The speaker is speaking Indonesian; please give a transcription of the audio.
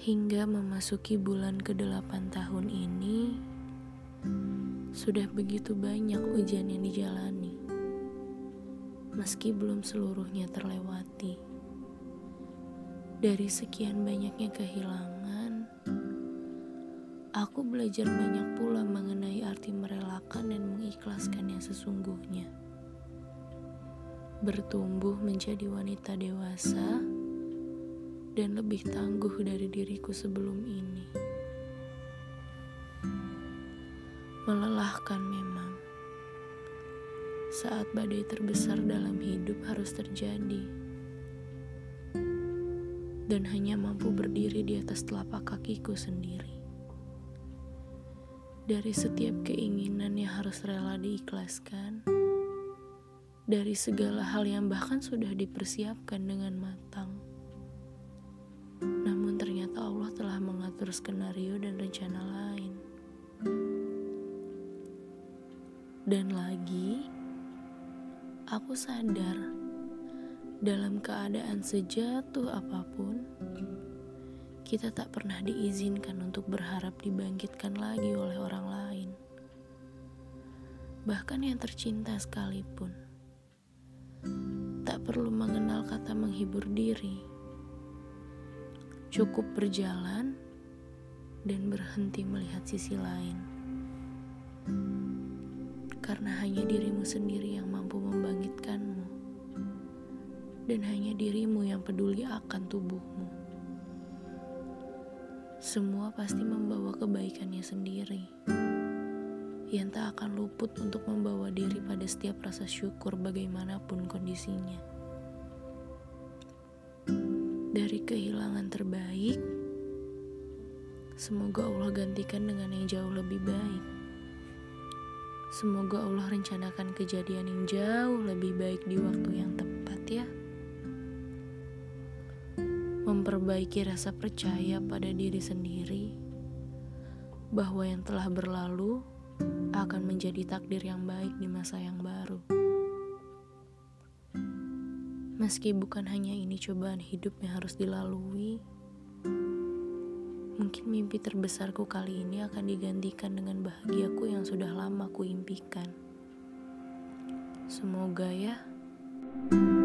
Hingga memasuki bulan ke-8 tahun ini, sudah begitu banyak ujian yang dijalani, meski belum seluruhnya terlewati. Dari sekian banyaknya kehilangan, aku belajar banyak pula mengenai arti merelakan dan mengikhlaskan yang sesungguhnya. Bertumbuh menjadi wanita dewasa dan lebih tangguh dari diriku sebelum ini. Melelahkan memang. Saat badai terbesar dalam hidup harus terjadi, dan hanya mampu berdiri di atas telapak kakiku sendiri. Dari setiap keinginan yang harus rela diikhlaskan, dari segala hal yang bahkan sudah dipersiapkan dengan matang, namun ternyata Allah telah mengatur skenario dan rencana lain. Dan lagi, aku sadar dalam keadaan sejatuh apapun, kita tak pernah diizinkan untuk berharap dibangkitkan lagi oleh orang lain. Bahkan yang tercinta sekalipun, tak perlu mengenal kata menghibur diri. Cukup berjalan dan berhenti melihat sisi lain. Karena hanya dirimu sendiri yang mampu membangkitkanmu, dan hanya dirimu yang peduli akan tubuhmu. Semua pasti membawa kebaikannya sendiri, yang tak akan luput untuk membawa diri pada setiap rasa syukur bagaimanapun kondisinya. Dari kehilangan terbaik, semoga Allah gantikan dengan yang jauh lebih baik. Semoga Allah rencanakan kejadian yang jauh lebih baik di waktu yang tepat ya. Memperbaiki rasa percaya pada diri sendiri, bahwa yang telah berlalu akan menjadi takdir yang baik di masa yang baru. Meski bukan hanya ini cobaan hidup yang harus dilalui, mungkin mimpi terbesarku kali ini akan digantikan dengan bahagiaku yang sudah lama kuimpikan. Semoga ya.